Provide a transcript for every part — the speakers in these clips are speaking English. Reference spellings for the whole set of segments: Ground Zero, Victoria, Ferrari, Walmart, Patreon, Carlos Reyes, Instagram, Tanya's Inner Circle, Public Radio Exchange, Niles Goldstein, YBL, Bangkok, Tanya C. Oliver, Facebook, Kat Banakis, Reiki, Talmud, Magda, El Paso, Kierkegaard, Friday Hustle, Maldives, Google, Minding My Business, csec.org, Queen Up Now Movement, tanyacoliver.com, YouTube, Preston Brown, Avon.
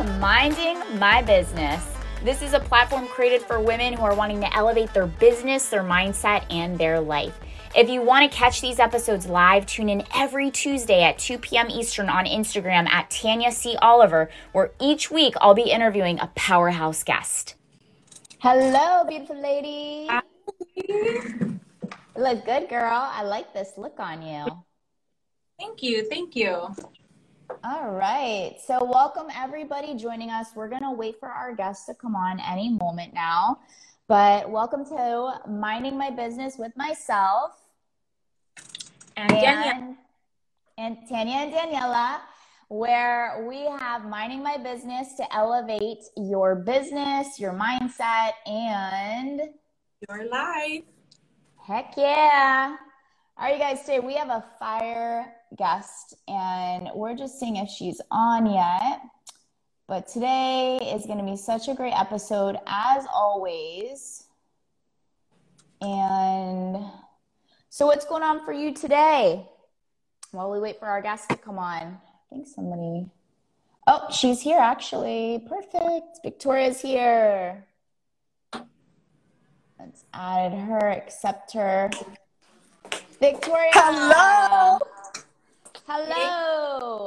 to Minding My Business. This is a platform created for women who are wanting to elevate their business, their mindset, and their life. If you want to catch these episodes live, tune in every Tuesday at 2 p.m. Eastern on Instagram at Tanya C. Oliver, where each week I'll be interviewing a powerhouse guest. Hello, beautiful lady. Hi. Look good, girl. I like this look on you. Thank you. Thank you. All right. So welcome everybody joining us. We're going to wait for our guests to come on any moment now. But welcome to Minding My Business with myself and Tanya and Daniela, where we have Minding My Business to elevate your business, your mindset, and your life. Heck yeah. All right, you guys, today we have a fire guest, and we're just seeing if she's on yet. But today is going to be such a great episode, as always. And so what's going on for you today? While we wait for our guests to come on. I think somebody... Oh, she's here, actually. Perfect. Victoria's here. Let's add her, accept her. Victoria. Hello. Hello.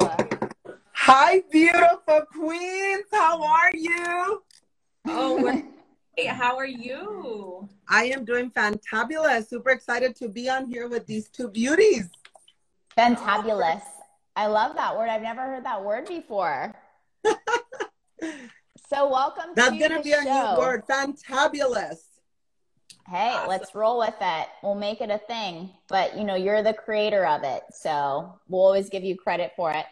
Hi, beautiful queens. How are you? Oh, hey, how are you? I am doing fantabulous. Super excited to be on here with these two beauties. Fantabulous. I love that word. I've never heard that word before. So welcome to the show. That's going to be a new word. Fantabulous. Hey, awesome. Let's roll with it. We'll make it a thing. But, you know, you're the creator of it. So we'll always give you credit for it.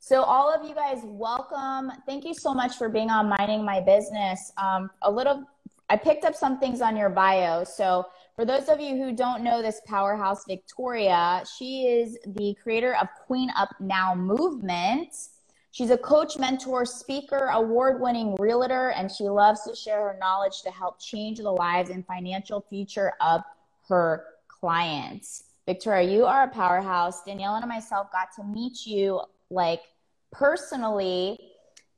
So all of you guys, welcome. Thank you so much for being on Minding My Business. I picked up some things on your bio. So for those of you who don't know this powerhouse Victoria, she is the creator of Queen Up Now Movement. She's a coach, mentor, speaker, award-winning realtor, and she loves to share her knowledge to help change the lives and financial future of her clients. Victoria, you are a powerhouse. Daniela and myself got to meet you personally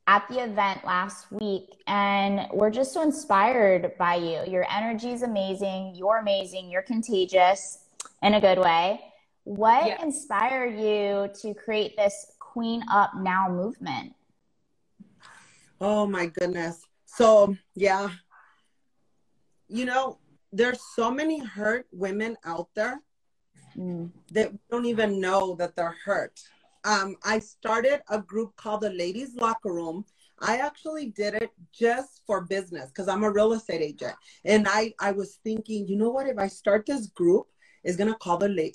at the event last week, and we're just so inspired by you. Your energy is amazing. You're amazing. You're contagious in a good way. What inspired you to create this Queen Up Now movement? Oh my goodness. So yeah, you know, there's so many hurt women out there that don't even know that they're hurt. I started a group called the Ladies Locker Room. I actually did it just for business because I'm a real estate agent. And I was thinking, you know what, if I start this group, I'm going to call it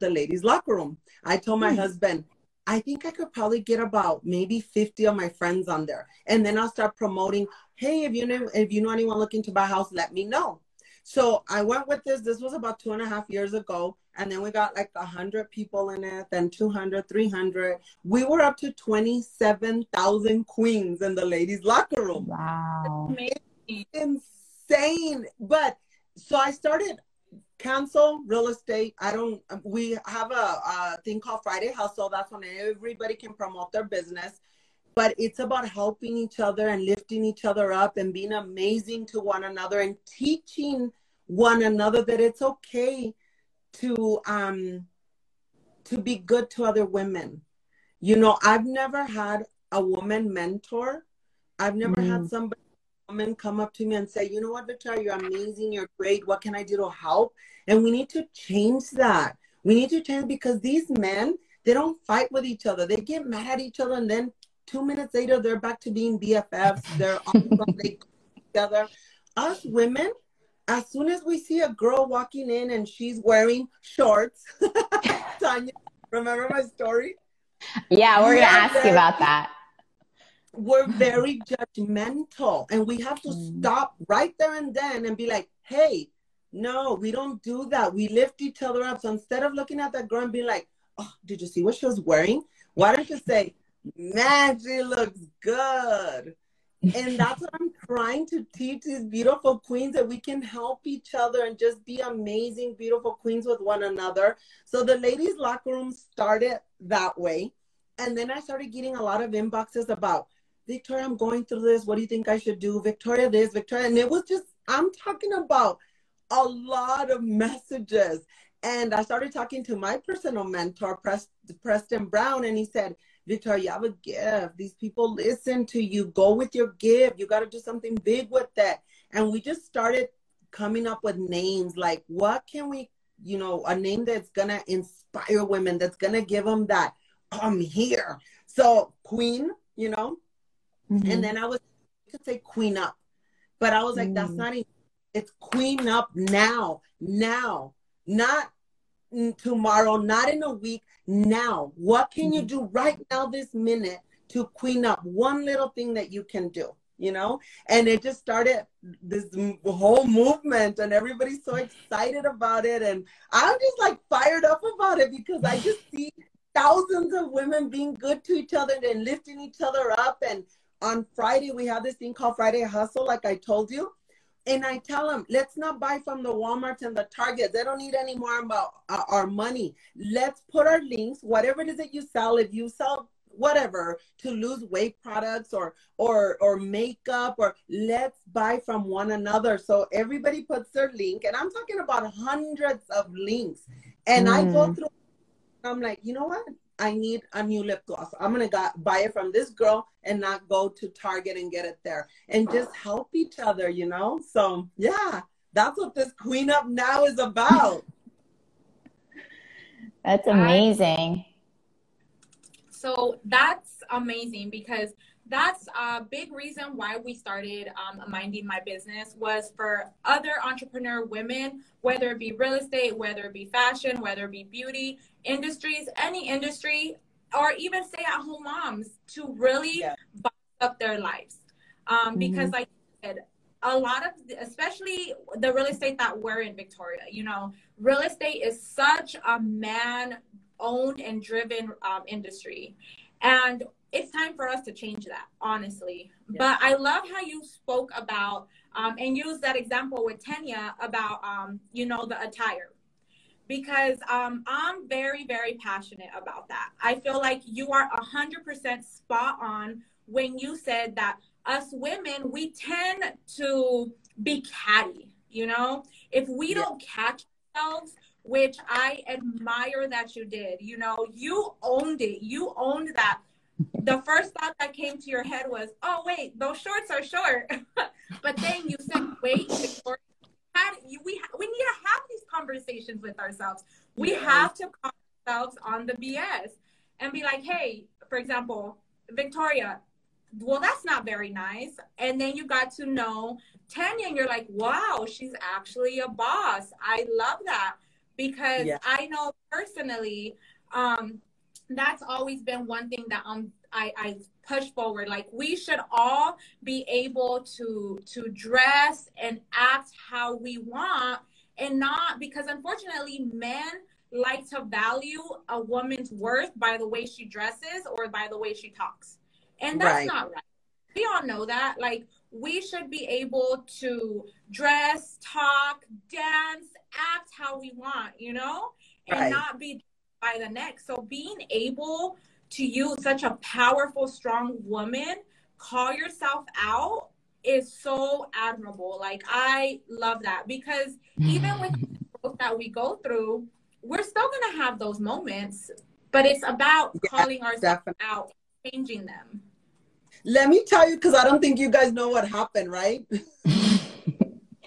the Ladies Locker Room. I told my husband, I think I could probably get about maybe 50 of my friends on there. And then I'll start promoting, hey, if you know anyone looking to buy a house, let me know. So I went with this. This was about 2.5 years ago. And then we got 100 people in it, then 200, 300. We were up to 27,000 queens in the Ladies Locker Room. Wow. Insane. But so I started cancel real estate. We have a thing called Friday Hustle. That's when everybody can promote their business. But it's about helping each other and lifting each other up and being amazing to one another and teaching one another that it's okay to be good to other women. You know, I've never had a woman mentor. I've never had a woman come up to me and say, you know what, Victoria, you're amazing, you're great. What can I do to help? And we need to change that. We need to change because these men, they don't fight with each other. They get mad at each other and then 2 minutes later, they're back to being BFFs. They're all together. Us women, as soon as we see a girl walking in and she's wearing shorts, Tanya, remember my story? Yeah, we're going to ask you about that. We're very judgmental, and we have to stop right there and then and be like, hey, no, we don't do that. We lift each other up. So instead of looking at that girl and being like, oh, did you see what she was wearing? Why don't you say, man, she looks good? And that's what I'm trying to teach these beautiful queens, that we can help each other and just be amazing, beautiful queens with one another. So the Ladies Locker Room started that way. And then I started getting a lot of inboxes about, Victoria, I'm going through this. What do you think I should do? Victoria this, Victoria. And it was just, I'm talking about a lot of messages. And I started talking to my personal mentor, Preston Brown, and he said, Victoria, you have a gift. These people listen to you. Go with your gift. You got to do something big with that. And we just started coming up with names. Like, what can we, you know, a name that's going to inspire women, that's going to give them that, I'm here. So Queen, you know, and then I was, you could say Queen Up, but I was like, that's not even, it's Queen Up now, not tomorrow, not in a week, now. What can you do right now, this minute, to Queen Up? One little thing that you can do, you know? And it just started this whole movement, and everybody's so excited about it. And I'm just like fired up about it, because I just see thousands of women being good to each other and lifting each other up. And on Friday, we have this thing called Friday Hustle, like I told you. And I tell them, let's not buy from the Walmarts and the Targets. They don't need any more about our money. Let's put our links, whatever it is that you sell, if you sell whatever, to lose weight products or makeup, or let's buy from one another. So everybody puts their link. And I'm talking about hundreds of links. And I go through, I'm like, you know what? I need a new lip gloss. I'm going to buy it from this girl and not go to Target and get it there, and just help each other, you know? So yeah, that's what this Queen Up Now is about. That's amazing. So that's amazing, because that's a big reason why we started Minding My Business, was for other entrepreneur women, whether it be real estate, whether it be fashion, whether it be beauty industries, any industry, or even stay-at-home moms, to really boss up their lives. Because like you said, a lot of, especially the real estate that we're in, Victoria, you know, real estate is such a man-owned and driven industry. And it's time for us to change that, honestly. Yes. But I love how you spoke about and used that example with Tanya about, you know, the attire, because I'm very, very passionate about that. I feel like you are 100% spot on when you said that us women, we tend to be catty, you know, if we don't catch ourselves, which I admire that you did, you know, you owned it. You owned that. The first thought that came to your head was, oh, wait, those shorts are short. But then you said, wait, Victoria, we need to have these conversations with ourselves. We have to call ourselves on the BS and be like, hey, for example, Victoria, well, that's not very nice. And then you got to know Tanya, and you're like, wow, she's actually a boss. I love that, because I know personally, that's always been one thing that I push forward. Like, we should all be able to dress and act how we want, and not, because unfortunately men like to value a woman's worth by the way she dresses or by the way she talks. And that's not right. We all know that. Like, we should be able to dress, talk, dance, act how we want, you know, and not be by the neck. So being able to use such a powerful, strong woman, call yourself out, is so admirable. Like, I love that, because even with the growth that we go through, we're still going to have those moments, but it's about calling ourselves out, changing them. Let me tell you, because I don't think you guys know what happened, right?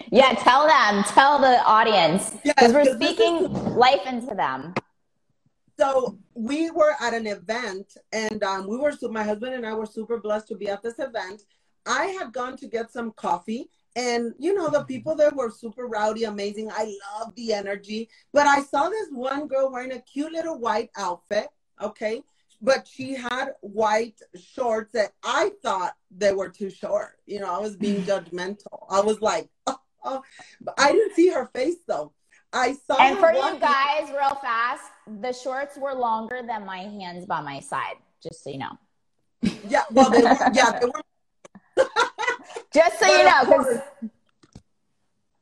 Yeah, tell them. Tell the audience, because we're speaking life into them. So we were at an event, and my husband and I were super blessed to be at this event. I had gone to get some coffee, and you know, the people there were super rowdy, amazing. I love the energy, but I saw this one girl wearing a cute little white outfit. Okay. But she had white shorts that I thought they were too short. You know, I was being judgmental. I was like, oh. But I didn't see her face though. I saw. And for you guys, real fast, the shorts were longer than my hands by my side, just so you know. Yeah, well, they were, they were. Just so you know.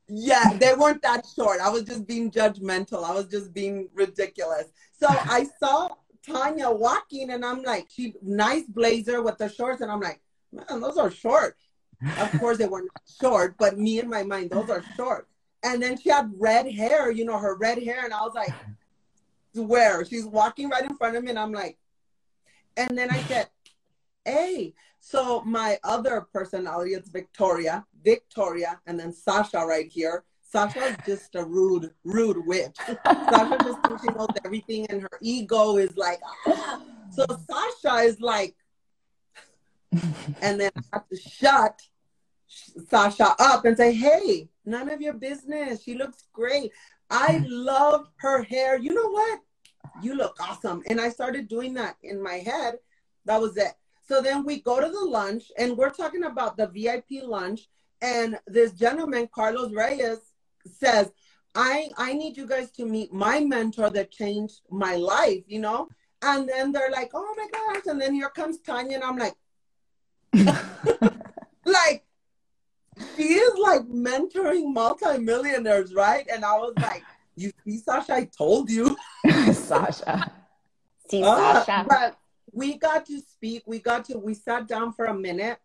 Yeah, they weren't that short. I was just being judgmental. I was just being ridiculous. So I saw Tanya walking, and I'm like, nice blazer with the shorts, and I'm like, man, those are short. Of course they were not short, but me in my mind, those are short. And then she had red hair, you know, her red hair. And I was like, where? She's walking right in front of me. And I'm like, and then I said, hey. So my other personality is Victoria. Victoria. And then Sasha right here. Sasha is just a rude witch. Sasha just thinks she knows everything and her ego is like, ah. So Sasha is like, and then I have to shut Sasha up and say, hey, none of your business. She looks great. I love her hair. You know what? You look awesome. And I started doing that in my head. That was it. So then we go to the lunch and we're talking about the VIP lunch. And this gentleman, Carlos Reyes, says, I need you guys to meet my mentor that changed my life, you know? And then they're like, oh my gosh. And then here comes Tanya. And I'm like, like, she is like mentoring multimillionaires, right? And I was like, you see, Sasha, I told you. Sasha. See, Sasha. But we got to speak. We sat down for a minute.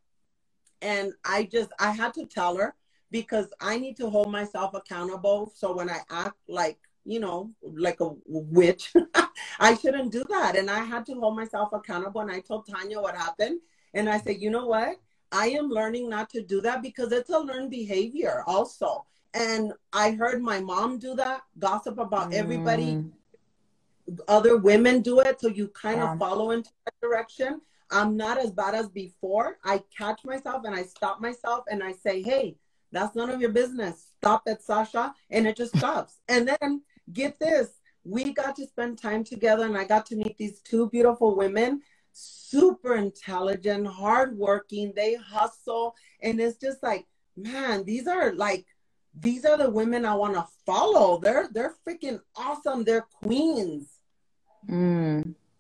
And I had to tell her because I need to hold myself accountable. So when I act like, you know, like a witch, I shouldn't do that. And I had to hold myself accountable. And I told Tanya what happened. And I said, you know what? I am learning not to do that because it's a learned behavior also. And I heard my mom do that, gossip about everybody. Other women do it. So you kind of follow into that direction. I'm not as bad as before. I catch myself and I stop myself and I say, hey, that's none of your business. Stop it, Sasha. And it just stops. And then get this, we got to spend time together and I got to meet these two beautiful women, super intelligent, hardworking, they hustle. And it's just like, man, these are the women I want to follow. They're freaking awesome. They're queens.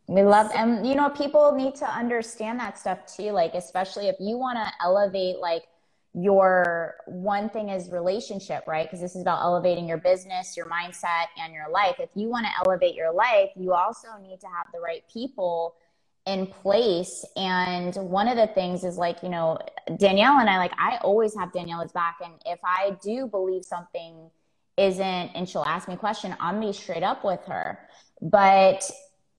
We love, and you know, people need to understand that stuff too. Like, especially if you want to elevate, like your one thing is relationship, right? Because this is about elevating your business, your mindset, and your life. If you want to elevate your life, you also need to have the right people in place. And one of the things is like, you know, Danielle and I, like, I always have Danielle's back. And if I do believe something isn't, and she'll ask me a question, I'm going to be straight up with her. But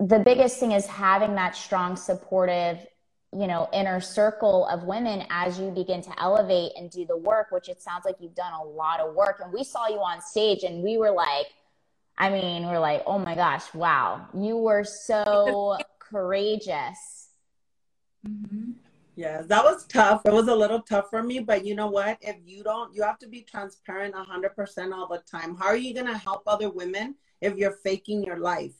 the biggest thing is having that strong, supportive, you know, inner circle of women as you begin to elevate and do the work, which it sounds like you've done a lot of work. And we saw you on stage and we were like, I mean, we're like, oh my gosh, wow. You were so courageous. Mm-hmm. Yes, that was tough. It was a little tough for me, but you know what? If you have to be transparent 100% all the time. How are you going to help other women if you're faking your life?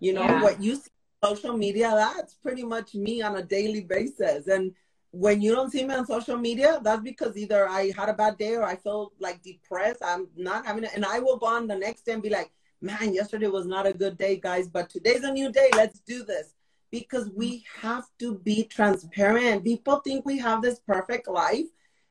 You know, what you see on social media, that's pretty much me on a daily basis. And when you don't see me on social media, that's because either I had a bad day or I feel like depressed. I'm not having it. And I will go on the next day and be like, man, yesterday was not a good day, guys, but today's a new day. Let's do this. Because we have to be transparent. People think we have this perfect life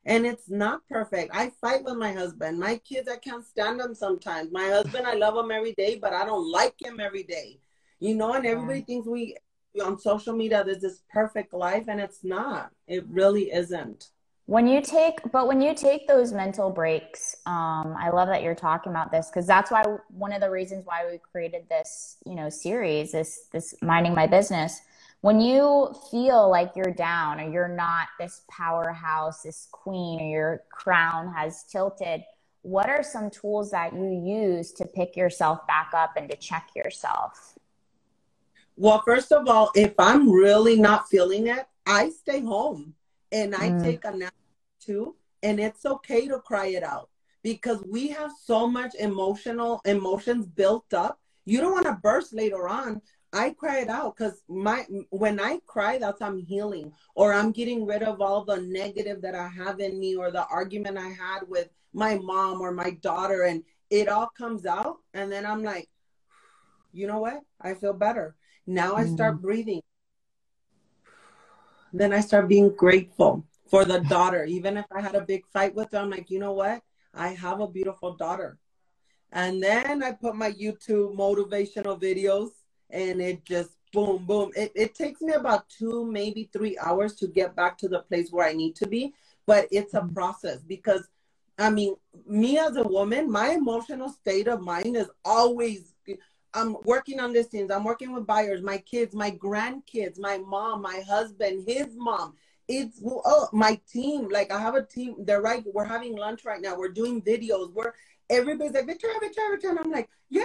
and it's not perfect. I fight with my husband. My kids, I can't stand them sometimes. My husband, I love him every day, but I don't like him every day. You know, and everybody thinks we on social media, there's this perfect life and it's not, it really isn't. When you take those mental breaks, I love that you're talking about this because that's why one of the reasons why we created this, you know, series, this Minding My Business. When you feel like you're down or you're not this powerhouse, this queen, or your crown has tilted, what are some tools that you use to pick yourself back up and to check yourself? Well, first of all, if I'm really not feeling it, I stay home and I take a nap too. And it's okay to cry it out because we have so much emotions built up. You don't want to burst later on. I cry it out because when I cry, that's I'm healing or I'm getting rid of all the negative that I have in me or the argument I had with my mom or my daughter and it all comes out. And then I'm like, you know what? I feel better. Now I start breathing. Then I start being grateful for the daughter. Even if I had a big fight with her, I'm like, you know what? I have a beautiful daughter. And then I put my YouTube motivational videos and it just boom, boom. It takes me about 2, maybe 3 hours to get back to the place where I need to be. But it's a process because, I mean, me as a woman, my emotional state of mind is always, I'm working on these things. I'm working with buyers, my kids, my grandkids, my mom, my husband, his mom. It's my team. Like I have a team. They're right. We're having lunch right now. We're doing videos. Everybody's like, Victoria. And I'm like, yeah.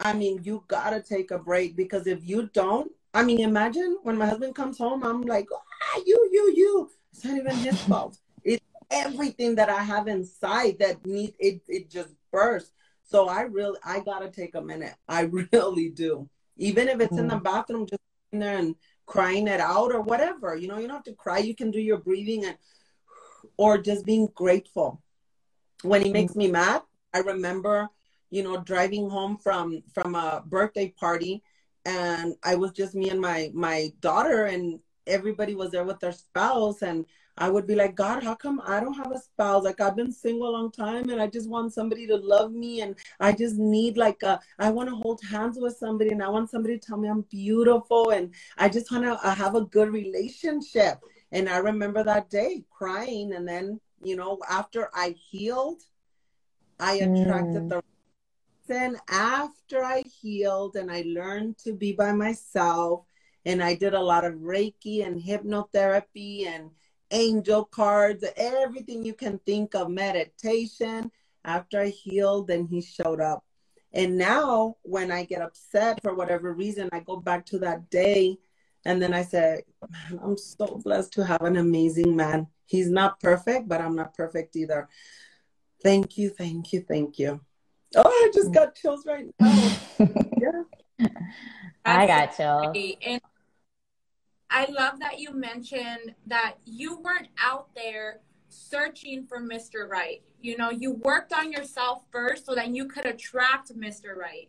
I mean, you got to take a break because if you don't, I mean, imagine when my husband comes home, I'm like, you. It's not even his fault. It's everything that I have inside that needs, it just bursts. So I got to take a minute. I really do. Even if it's in the bathroom, just in there and crying it out or whatever, you know, you don't have to cry. You can do your breathing or just being grateful. When he makes me mad, I remember, you know, driving home from a birthday party and I was just me and my daughter and everybody was there with their spouse. And I would be like, God, how come I don't have a spouse? Like I've been single a long time and I just want somebody to love me. And I just need I want to hold hands with somebody and I want somebody to tell me I'm beautiful. And I just want to have a good relationship. And I remember that day crying. And then, you know, after I healed, I attracted the person. After I healed and I learned to be by myself and I did a lot of Reiki and hypnotherapy and angel cards, everything you can think of, meditation. After I healed, then he showed up. And now when I get upset for whatever reason, I go back to that day. And then I said, man, I'm so blessed to have an amazing man. He's not perfect, but I'm not perfect either. Thank you. Oh, I just got chills right now. Yeah. I got chills. And I love that you mentioned that you weren't out there searching for Mr. Right. You know, you worked on yourself first so that you could attract Mr. Right.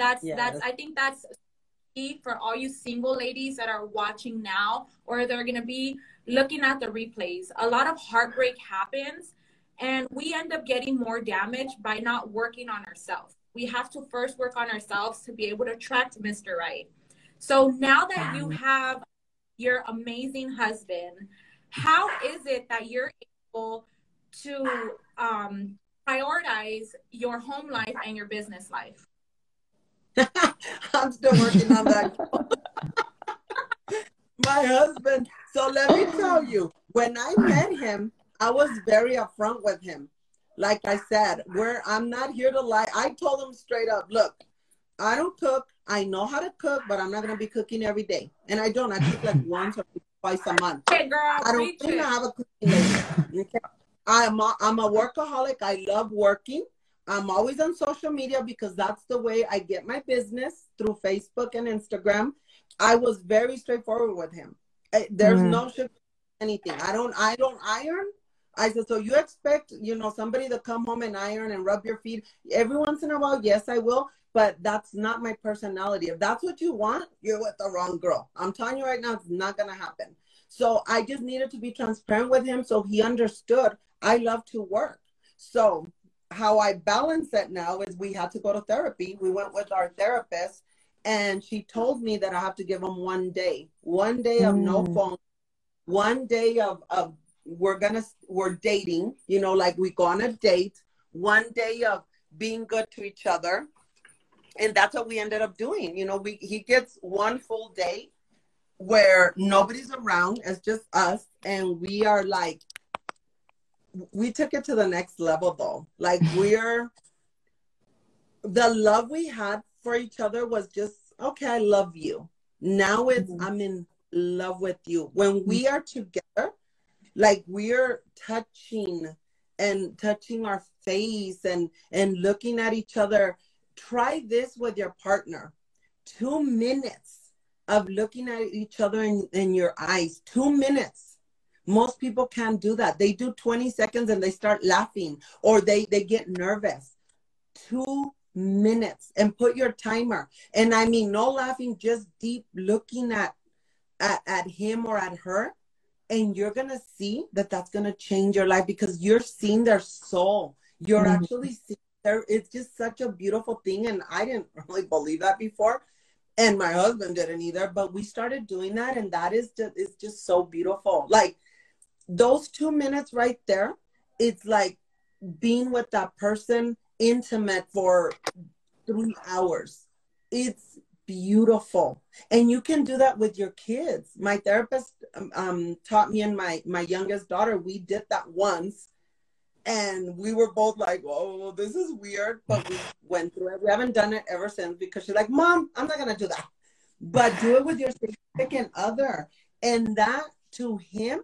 I think that's key for all you single ladies that are watching now, or they're going to be looking at the replays. A lot of heartbreak happens and we end up getting more damage by not working on ourselves. We have to first work on ourselves to be able to attract Mr. Right. So now that you have your amazing husband, how is it that you're able to prioritize your home life and your business life? I'm still working on that. My husband. So let me tell you, when I met him, I was very upfront with him. Like I said, I'm not here to lie. I told him straight up, look, I don't cook. I know how to cook, but I'm not going to be cooking every day. And I don't. I cook like once or twice a month. Hey, girl, I don't think I have a cooking lady. Okay? I'm a workaholic. I love working. I'm always on social media because that's the way I get my business, through Facebook and Instagram. I was very straightforward with him. There's no sugar anything. I don't iron. I said, so you expect, you know, somebody to come home and iron and rub your feet every once in a while? Yes, I will. But that's not my personality. If that's what you want, you're with the wrong girl. I'm telling you right now, it's not going to happen. So I just needed to be transparent with him so he understood I love to work. So how I balance that now is we had to go to therapy. We went with our therapist and she told me that I have to give him one day of no phone, one day of we're dating, you know, like we go on a date, one day of being good to each other. And that's what we ended up doing. You know, he gets one full day where nobody's around. It's just us. And we are like, we took it to the next level though. Like the love we had for each other was just, okay, I love you. Now it's, I'm in love with you. When we are together, like we're touching our face and looking at each other. Try this with your partner. 2 minutes of looking at each other in your eyes. 2 minutes. Most people can't do that. They do 20 seconds and they start laughing or they get nervous. 2 minutes and put your timer. And I mean, no laughing, just deep looking at him or at her. And you're going to see that that's going to change your life because you're seeing their soul. You're actually seeing. It's just such a beautiful thing. And I didn't really believe that before. And my husband didn't either, but we started doing that. And that is just, it's just so beautiful. Like those 2 minutes right there, it's like being with that person intimate for 3 hours. It's beautiful. And you can do that with your kids. My therapist taught me and my youngest daughter, we did that once. And we were both like, oh, this is weird. But we went through it. We haven't done it ever since because she's like, Mom, I'm not going to do that. But do it with your significant other. And that to him,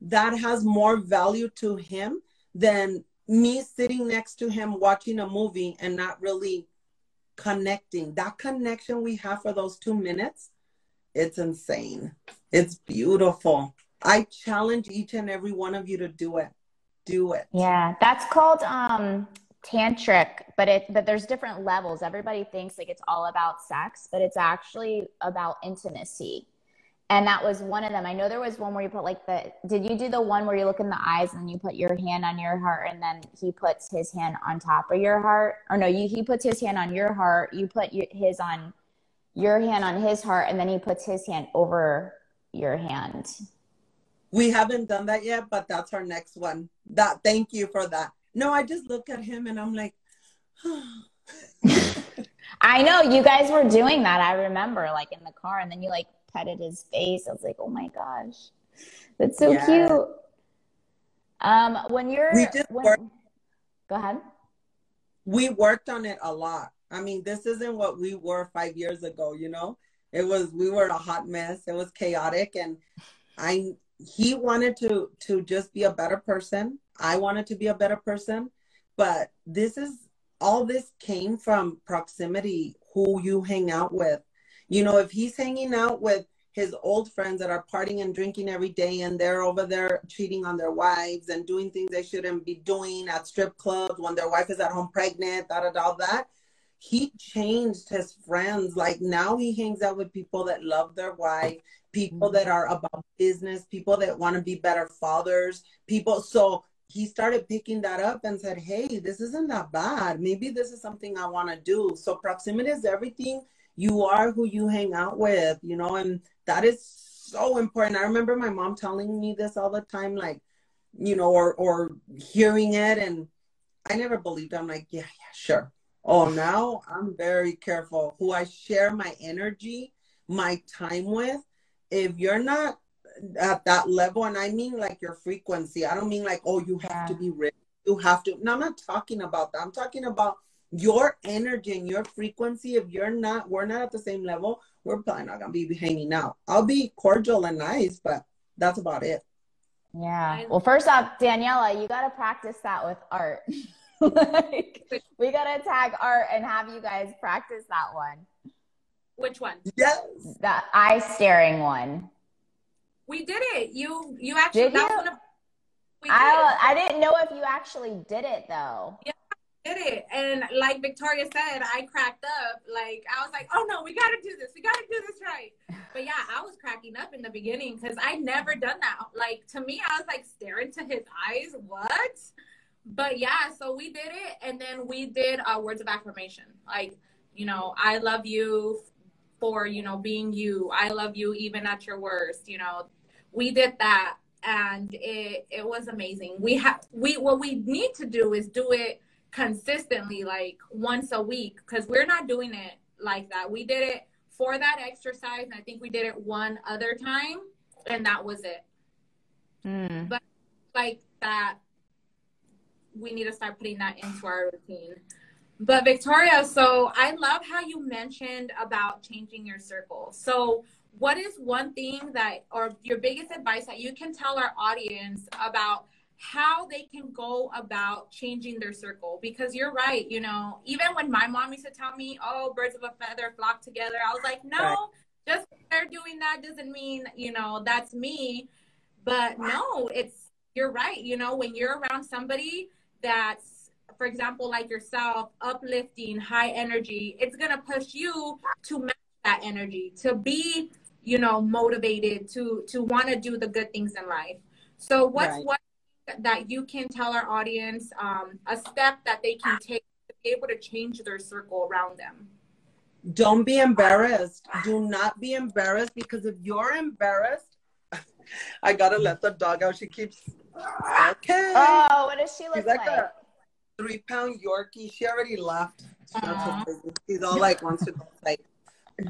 that has more value to him than me sitting next to him watching a movie and not really connecting. That connection we have for those 2 minutes, it's insane. It's beautiful. I challenge each and every one of you to do it. Do it. Yeah, that's called tantric, but there's different levels. Everybody thinks like it's all about sex, but it's actually about intimacy. And that was one of them. I know there was one where you put like did you do the one where you look in the eyes and you put your hand on your heart and then he puts his hand on top of your heart? Or no, he puts his hand on your heart, you put his on your hand on his heart, and then he puts his hand over your hand. We haven't done that yet, but that's our next one. That, thank you for that. No, I just look at him and I'm like, oh. I know you guys were doing that. I remember like in the car, and then you like petted his face. I was like, oh my gosh, that's so cute. Go ahead. We worked on it a lot. I mean, this isn't what we were 5 years ago. You know, we were a hot mess. It was chaotic, and he wanted to just be a better person. I wanted to be a better person. But this came from proximity, who you hang out with. You know, if he's hanging out with his old friends that are partying and drinking every day, and they're over there cheating on their wives and doing things they shouldn't be doing at strip clubs when their wife is at home pregnant, all that, he changed his friends. Like now he hangs out with people that love their wife, people that are about business, people that want to be better fathers, people. So he started picking that up and said, hey, this isn't that bad. Maybe this is something I want to do. So proximity is everything. You are who you hang out with, you know, and that is so important. I remember my mom telling me this all the time, like, you know, or hearing it. And I never believed. I'm like, yeah, sure. Oh, now I'm very careful who I share my energy, my time with. If you're not at that level, and I mean like your frequency, I don't mean like, oh, you have to be rich. You have to. No, I'm not talking about that. I'm talking about your energy and your frequency. If we're not at the same level, we're probably not going to be hanging out. I'll be cordial and nice, but that's about it. Yeah. Well, first off, Daniela, you got to practice that with art. Like, we gotta tag art and have you guys practice that one. Which one? Yes, the eye staring one. We did it. You actually did. I didn't know if you actually did it though. Yeah, I did it, and like Victoria said, I cracked up. Like I was like, oh no, we gotta do this. We gotta do this right. But yeah, I was cracking up in the beginning because I never done that. Like to me, I was like staring to his eyes. What? But yeah, so we did it, and then we did words of affirmation. Like, you know, I love you for, you know, being you. I love you even at your worst, you know. We did that, and it was amazing. What we need to do is do it consistently, like once a week, because we're not doing it like that. We did it for that exercise, and I think we did it one other time, and that was it. Mm. But like that, we need to start putting that into our routine. But Victoria, so I love how you mentioned about changing your circle. So what is one thing that, or your biggest advice that you can tell our audience about how they can go about changing their circle? Because you're right, you know, even when my mom used to tell me, oh, birds of a feather flock together, I was like, no, right. Just they're doing that doesn't mean, you know, that's me. But no, you're right. You know, when you're around somebody that's, for example, like yourself, uplifting, high energy, it's going to push you to match that energy, to be, you know, motivated to want to do the good things in life. So what's one thing that you can tell our audience, a step that they can take to be able to change their circle around them? Don't be embarrassed. Do not be embarrassed, because if you're embarrassed, I gotta let the dog out. She keeps. Okay. Oh, what does she look like? A 3-pound Yorkie. She already left. She's all like wants to go play.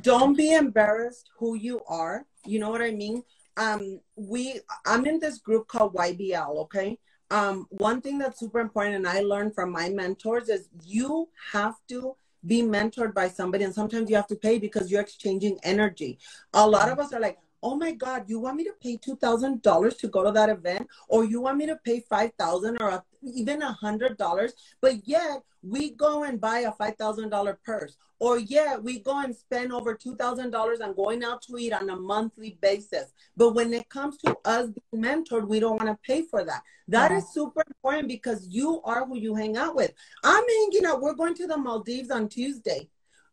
Don't be embarrassed who you are. You know what I mean? I'm in this group called YBL. Okay. One thing that's super important, and I learned from my mentors, is you have to be mentored by somebody, and sometimes you have to pay because you're exchanging energy. A lot of us are like, oh my God, you want me to pay $2,000 to go to that event, or you want me to pay $5,000 or even $100, but yet we go and buy a $5,000 purse, or yet we go and spend over $2,000 on going out to eat on a monthly basis. But when it comes to us being mentored, we don't want to pay for that. That is super important, because you are who you hang out with. I'm hanging out. We're going to the Maldives on Tuesday.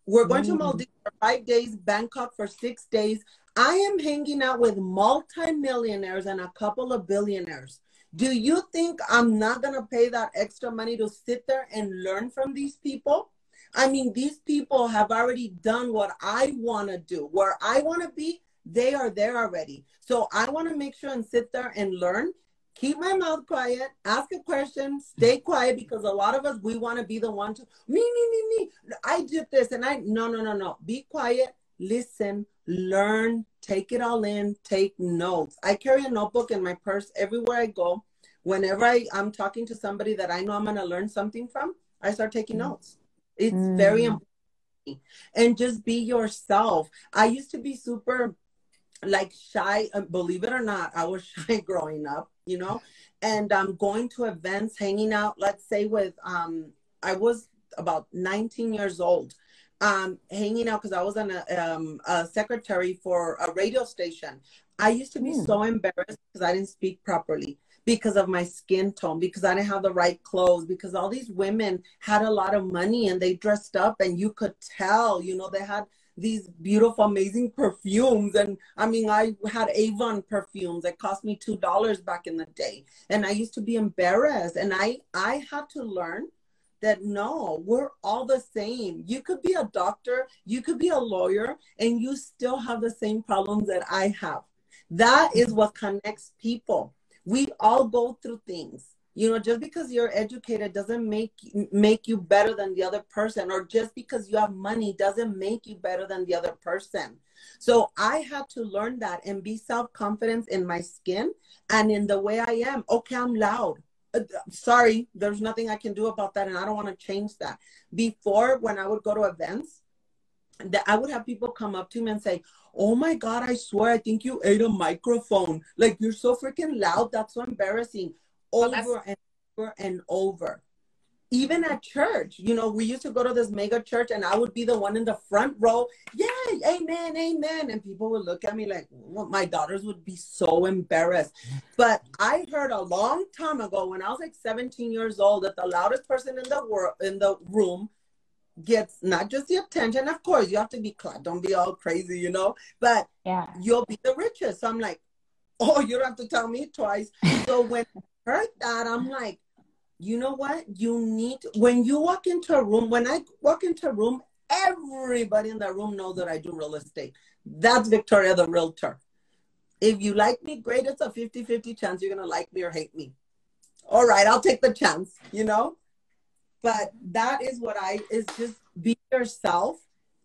We're going to Maldives for 5 days, Bangkok for 6 days. I am hanging out with multimillionaires and a couple of billionaires. Do you think I'm not going to pay that extra money to sit there and learn from these people? I mean, these people have already done what I want to do. Where I want to be, they are there already. So I want to make sure and sit there and learn. Keep my mouth quiet, ask a question, stay quiet, because a lot of us, we want to be the one to, me. I did this and no. Be quiet, listen, learn, take it all in, take notes. I carry a notebook in my purse everywhere I go. Whenever I'm talking to somebody that I know I'm going to learn something from, I start taking notes. It's very important. And just be yourself. I used to be super shy, believe it or not, I was shy growing up, you know, and going to events, hanging out, let's say with, I was about 19 years old, hanging out because I was a secretary for a radio station. I used to be so embarrassed because I didn't speak properly, because of my skin tone, because I didn't have the right clothes, because all these women had a lot of money and they dressed up and you could tell, you know, they had these beautiful, amazing perfumes. And I mean, I had Avon perfumes that cost me $2 back in the day. And I used to be embarrassed. And I had to learn that, no, we're all the same. You could be a doctor, you could be a lawyer, and you still have the same problems that I have. That is what connects people. We all go through things. You know, just because you're educated doesn't make you better than the other person, or just because you have money doesn't make you better than the other person. So I had to learn that and be self-confident in my skin and in the way I am. Okay, I'm loud. Sorry, there's nothing I can do about that, and I don't want to change that. Before, when I would go to events, that I would have people come up to me and say, oh my God, I swear, I think you ate a microphone. Like, you're so freaking loud. That's so embarrassing. Over and over. Even at church, you know, we used to go to this mega church and I would be the one in the front row. Yeah, amen, amen. And people would look at me like, well, my daughters would be so embarrassed. But I heard a long time ago when I was like 17 years old that the loudest person in the world, in the room, gets not just the attention. Of course, you have to be clapped. Don't be all crazy, you know, but you'll be the richest. So I'm like, oh, you don't have to tell me twice. So when I heard that, I'm like, you know what? When you walk into a room, when I walk into a room, everybody in the room knows that I do real estate. That's Victoria, the realtor. If you like me, great. It's a 50-50 chance you're going to like me or hate me. All right, I'll take the chance, you know? But that is what is just be yourself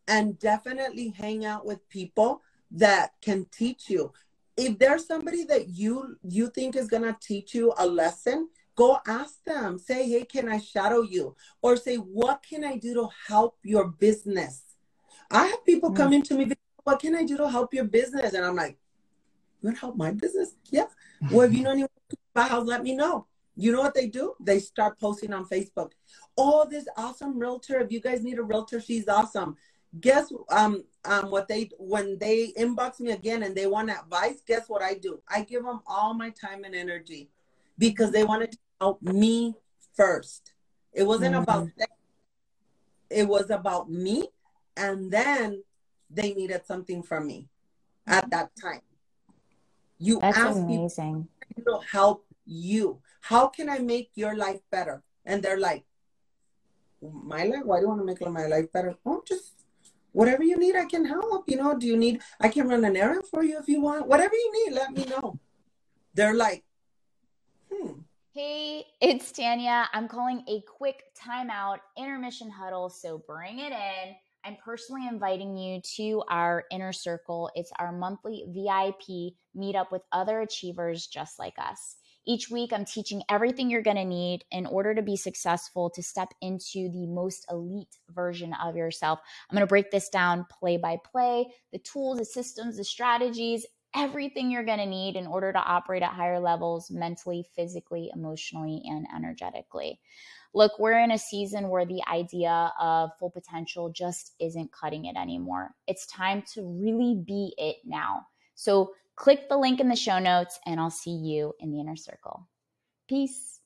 and definitely hang out with people that can teach you. If there's somebody that you think is going to teach you a lesson, go ask them. Say, hey, can I shadow you? Or say, what can I do to help your business? I have people coming to me, what can I do to help your business? And I'm like, you want to help my business? Yeah. Well, if you don't even buy a house, let me know. You know what they do? They start posting on Facebook. Oh, this awesome realtor. If you guys need a realtor, she's awesome. Guess when they inbox me again and they want advice, guess what I do? I give them all my time and energy because they wanted to help me first. It wasn't about them. It was about me, and then they needed something from me at that time. That's amazing. People to help you. How can I make your life better? And they're like, my life? Why do you want to make my life better? Oh, just whatever you need, I can help. You know, do you need, I can run an errand for you if you want. Whatever you need, let me know. They're like, Hey, it's Tanya. I'm calling a quick timeout intermission huddle, so bring it in. I'm personally inviting you to our Inner Circle. It's our monthly VIP meetup with other achievers just like us. Each week, I'm teaching everything you're going to need in order to be successful, to step into the most elite version of yourself. I'm going to break this down play by play, the tools, the systems, the strategies, everything you're going to need in order to operate at higher levels mentally, physically, emotionally, and energetically. Look, we're in a season where the idea of full potential just isn't cutting it anymore. It's time to really be it now. So click the link in the show notes and I'll see you in the Inner Circle. Peace.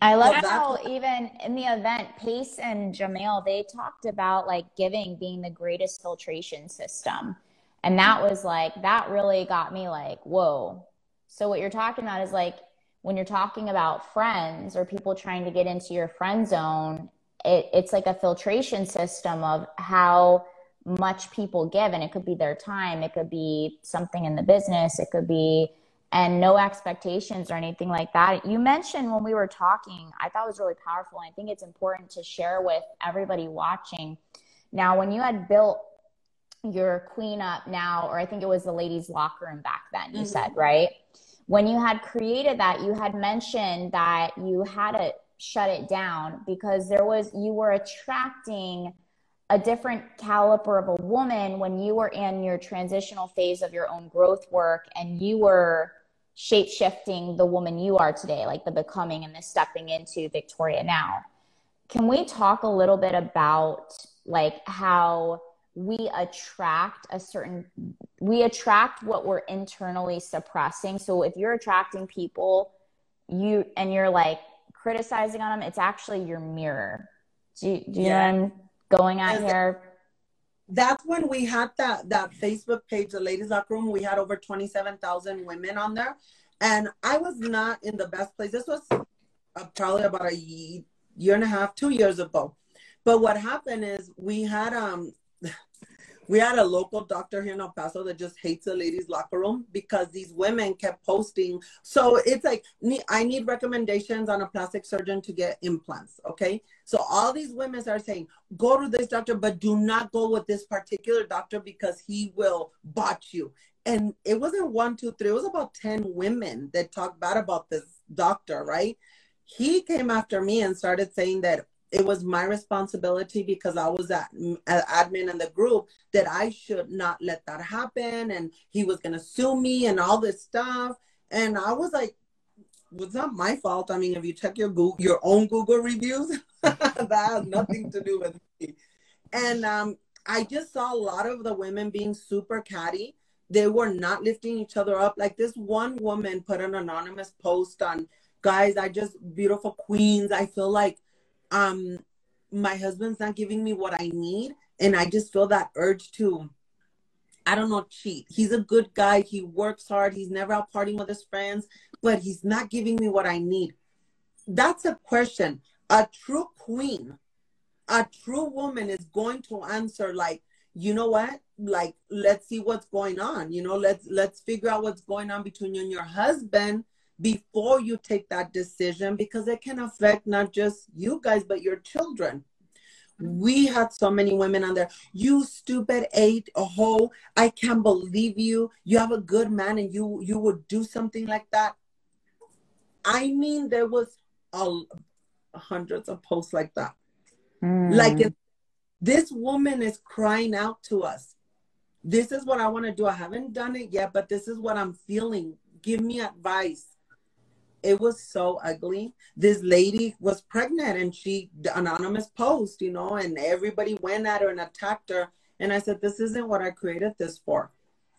I love how even in the event, Pace and Jamel, they talked about like giving being the greatest filtration system. And that was like, that really got me like, whoa. So what you're talking about is like, when you're talking about friends or people trying to get into your friend zone, it's like a filtration system of how much people give. And it could be their time. It could be something in the business. It could be, and no expectations or anything like that. You mentioned when we were talking, I thought it was really powerful. And I think it's important to share with everybody watching. Now, when you had built your Queen Up Now, or I think it was the Ladies Locker Room back then, you said, right? When you had created that, you had mentioned that you had to shut it down because you were attracting a different caliber of a woman when you were in your transitional phase of your own growth work and you were shape-shifting the woman you are today, like the becoming and the stepping into Victoria Now. Can we talk a little bit about like how we attract what we're internally suppressing? So if you're attracting people you're like criticizing on them, it's actually your mirror. Do you know what I'm going at here? That's when we had that Facebook page, the Ladies Locker Room. We had over 27,000 women on there, and I was not in the best place. This was probably about a year and a half, 2 years ago. But what happened is we had a local doctor here in El Paso that just hates the Ladies Locker Room because these women kept posting. So it's like, I need recommendations on a plastic surgeon to get implants, okay? So all these women are saying, go to this doctor, but do not go with this particular doctor because he will botch you. And it wasn't 1, 2, 3. It was about 10 women that talked bad about this doctor, right? He came after me and started saying that it was my responsibility because I was an admin in the group that I should not let that happen. And he was going to sue me and all this stuff. And I was like, well, it's not my fault. I mean, if you check your own Google reviews, that has nothing to do with me. And I just saw a lot of the women being super catty. They were not lifting each other up. Like this one woman put an anonymous post on, guys, I just, beautiful queens, I feel like, my husband's not giving me what I need. And I just feel that urge to, I don't know, cheat. He's a good guy. He works hard. He's never out partying with his friends, but he's not giving me what I need. That's a question. A true queen, a true woman is going to answer like, you know what? Like, let's see what's going on. You know, let's figure out what's going on between you and your husband before you take that decision, because it can affect not just you guys, but your children. We had so many women on there. You stupid ape, a hoe. I can't believe you. You have a good man and you would do something like that. I mean, there was hundreds of posts like that. Like this woman is crying out to us. This is what I want to do. I haven't done it yet, but this is what I'm feeling. Give me advice. It was so ugly. This lady was pregnant and she, the anonymous post, you know, and everybody went at her and attacked her. And I said, this isn't what I created this for.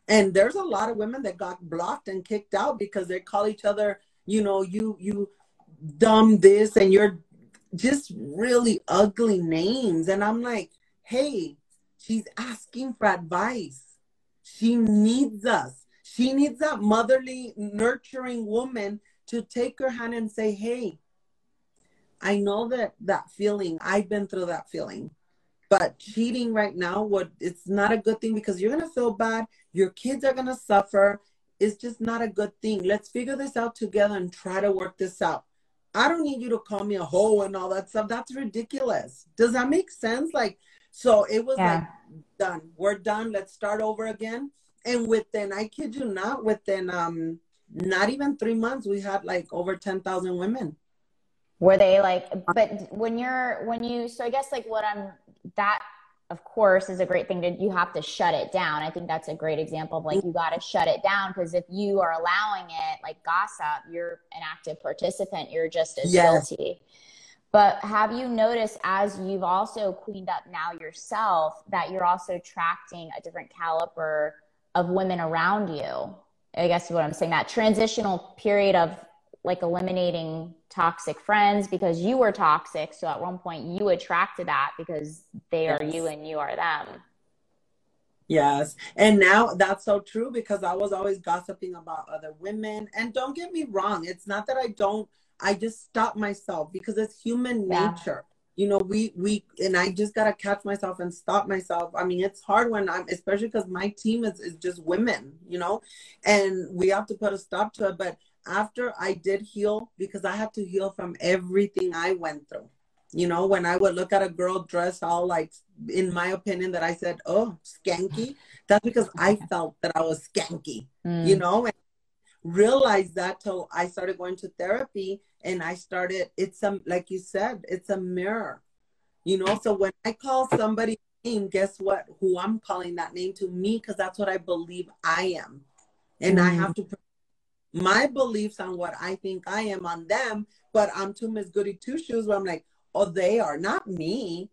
And there's a lot of women that got blocked and kicked out because they call each other, you know, you dumb this, and you're just really ugly names. And I'm like, hey, she's asking for advice. She needs us. She needs that motherly, nurturing woman to take her hand and say, hey, I know that feeling. I've been through that feeling. But cheating right now, it's not a good thing, because you're going to feel bad. Your kids are going to suffer. It's just not a good thing. Let's figure this out together and try to work this out. I don't need you to call me a hoe and all that stuff. That's ridiculous. Does that make sense? So it was like, done. We're done. Let's start over again. And within, I kid you not, within not even 3 months, we had over 10,000 women. Were they but so I guess that of course is a great thing you have to shut it down. I think that's a great example of you got to shut it down, because if you are allowing it, gossip, you're an active participant. You're just as guilty. But have you noticed, as you've also cleaned up now yourself, that you're also attracting a different caliber of women around you? I guess is what I'm saying, that transitional period of eliminating toxic friends because you were toxic. So at one point you attracted that because they are you and you are them. Yes. And now that's so true, because I was always gossiping about other women. And don't get me wrong. It's not that I just stop myself, because it's human nature. And I just got to catch myself and stop myself. I mean, it's hard when especially because my team is just women, and we have to put a stop to it. But after I did heal, because I had to heal from everything I went through, when I would look at a girl dressed all in my opinion that I said, oh, skanky, that's because I felt that I was skanky, and realized that till I started going to therapy, and I started, like you said, it's a mirror, so when I call somebody name, guess what, who I'm calling that name to me, because that's what I believe I am, and I have to my beliefs on what I think I am on them, but I'm too Miss Goody Two Shoes where I'm they are not me.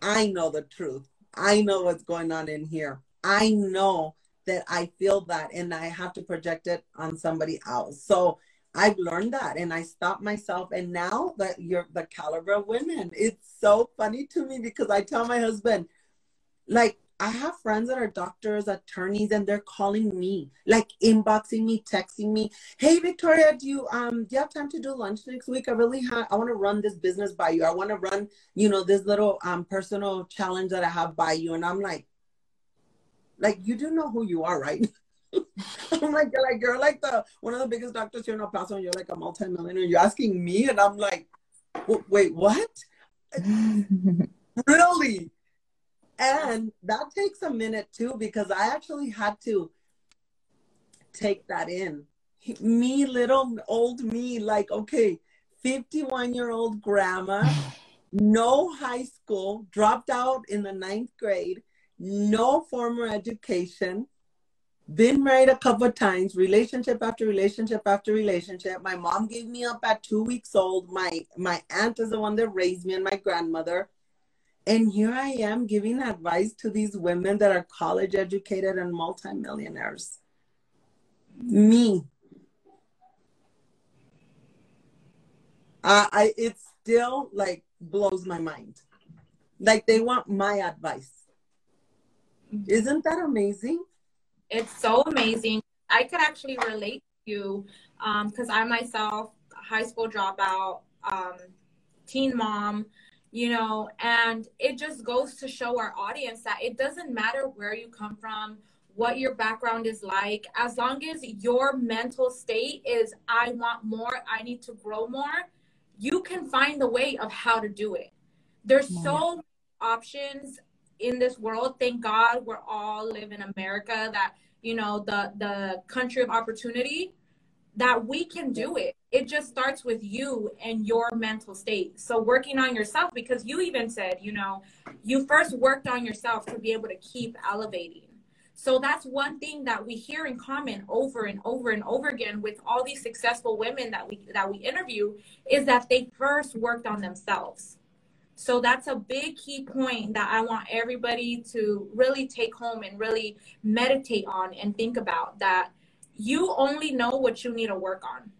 I know the truth. I know what's going on in here. I know that I feel that, and I have to project it on somebody else. So I've learned that, and I stopped myself. And now that you're the caliber of women, it's so funny to me, because I tell my husband, I have friends that are doctors, attorneys, and they're calling me, inboxing me, texting me. Hey, Victoria, do you have time to do lunch next week? I want to run this business by you. I want to run, this little personal challenge that I have by you. And I'm like you do know who you are, right? I'm you're one of the biggest doctors here in El Paso, and you're a multimillionaire. You're asking me, and I'm wait, what? Really? And that takes a minute too, because I actually had to take that in. Me, little old me, 51-year-old grandma, no high school, dropped out in the 9th grade, no formal education, been married a couple of times, relationship after relationship after relationship. My mom gave me up at 2 weeks old. My aunt is the one that raised me, and my grandmother. And here I am giving advice to these women that are college educated and multimillionaires. Me. It still blows my mind. They want my advice. Isn't that amazing? It's so amazing. I could actually relate to you, because I myself, high school dropout, teen mom, and it just goes to show our audience that it doesn't matter where you come from, what your background is like, as long as your mental state is, I want more, I need to grow more, you can find the way of how to do it. There's so many options in this world. Thank God we're all live in America, that, the country of opportunity, that we can do it. It just starts with you and your mental state. So working on yourself, because you even said, you first worked on yourself to be able to keep elevating. So that's one thing that we hear in common over and over and over again with all these successful women that we interview, is that they first worked on themselves. So that's a big key point that I want everybody to really take home and really meditate on and think about, that you only know what you need to work on.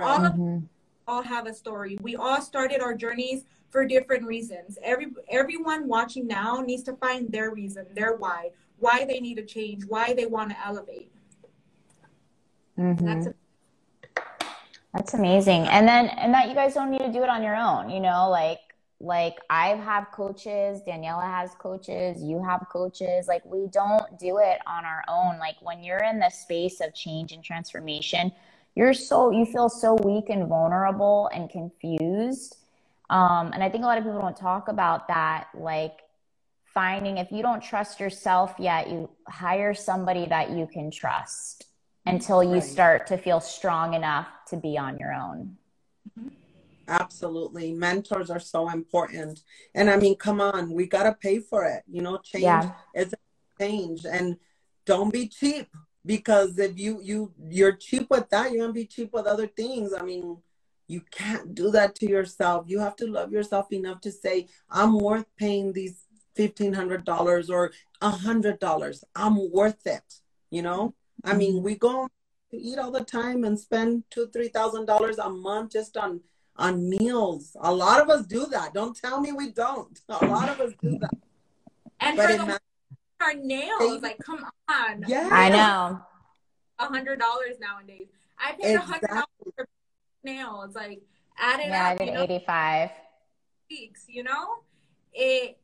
All of us all have a story. We all started our journeys for different reasons. Everyone watching now needs to find their reason, their why they need to change, why they want to elevate. That's amazing. And that you guys don't need to do it on your own, Like, I have coaches, Daniela has coaches, you have coaches. Like, we don't do it on our own. Like, when you're in the space of change and transformation, you feel so weak and vulnerable and confused. And I think a lot of people don't talk about that. Like, finding, if you don't trust yourself yet, you hire somebody that you can trust until you start to feel strong enough to be on your own. Mm-hmm. Absolutely. Mentors are so important. And I mean, come on, we got to pay for it. You know, change is a change. And don't be cheap, because if you're cheap with that, you're going to be cheap with other things. I mean, you can't do that to yourself. You have to love yourself enough to say, I'm worth paying these $1,500 or $100. I'm worth it. You know, I mean, we go to eat all the time and spend $2,000, $3,000 a month just on meals. A lot of us do that. Don't tell me we don't. A lot of us do that. And but our nails, like, come on. Yeah, I know. $100 nowadays. I paid $100 for nails. Like, add it up. Yeah, I did 85. Weeks, you know, it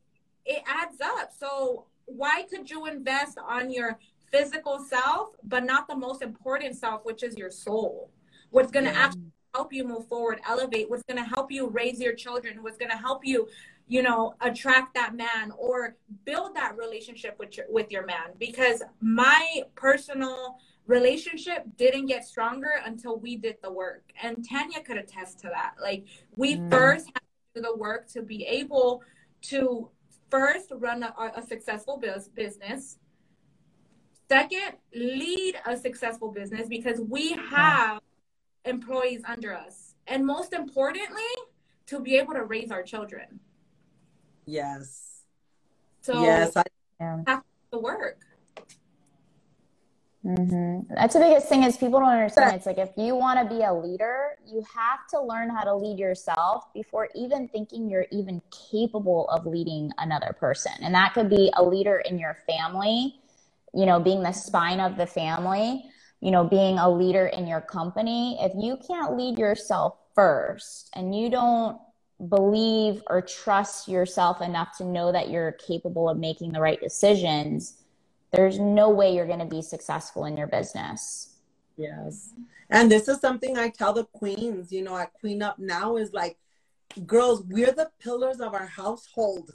adds up. So why could you invest on your physical self, but not the most important self, which is your soul? What's going to actually help you move forward, elevate, what's going to help you raise your children, what's going to help you, you know, attract that man or build that relationship with your man. Because my personal relationship didn't get stronger until we did the work. And Tanya could attest to that. Like, we first had to do the work to be able to first run a successful business. Second, lead a successful business, because we have employees under us, and most importantly, to be able to raise our children. Yes. So yes, I have to work. Mm-hmm. That's the biggest thing, is people don't understand. It's like, if you want to be a leader, you have to learn how to lead yourself before even thinking you're even capable of leading another person. And that could be a leader in your family, you know, being the spine of the family, you know, being a leader in your company. If you can't lead yourself first, and you don't believe or trust yourself enough to know that you're capable of making the right decisions, there's no way you're going to be successful in your business. Yes. And this is something I tell the queens, you know, at Queen Up Now, is like, girls, we're the pillars of our household.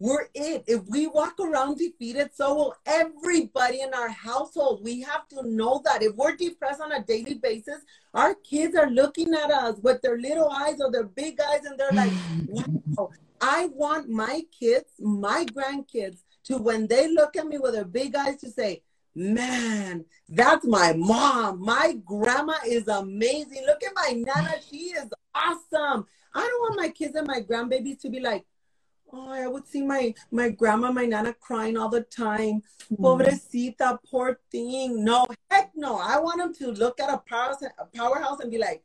We're it. If we walk around defeated, so will everybody in our household. We have to know that. If we're depressed on a daily basis, our kids are looking at us with their little eyes or their big eyes, and they're like, wow, I want my kids, my grandkids, to, when they look at me with their big eyes, to say, man, that's my mom. My grandma is amazing. Look at my nana. She is awesome. I don't want my kids and my grandbabies to be like, oh, I would see my grandma, my nana crying all the time. Pobrecita, poor thing. No, heck no. I want them to look at a powerhouse and be like,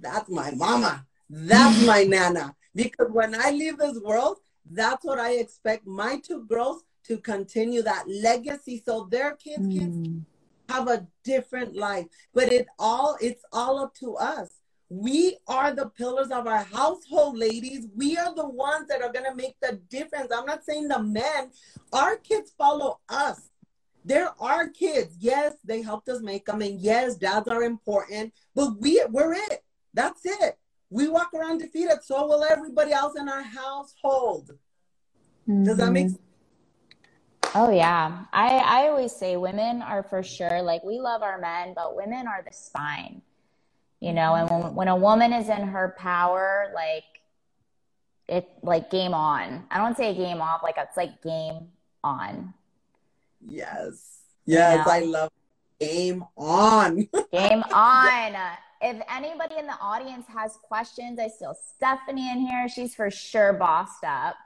that's my mama. That's my nana. Because when I leave this world, that's what I expect my two girls to continue, that legacy. So their kids can have a different life. But it's all up to us. We are the pillars of our household, ladies. We are the ones that are going to make the difference. I'm not saying the men. Our kids follow us. They're our kids. Yes, they helped us make them. And yes, dads are important. But we're it. That's it. We walk around defeated. So will everybody else in our household. Does that make sense? Oh, yeah. I always say women are, for sure, like, we love our men, but women are the spine. You know, and when a woman is in her power, like, game on. I don't say game off, like, it's like game on. Yes. Yes, you know? I love game on. Game on. If anybody in the audience has questions, I see Stephanie in here. She's for sure bossed up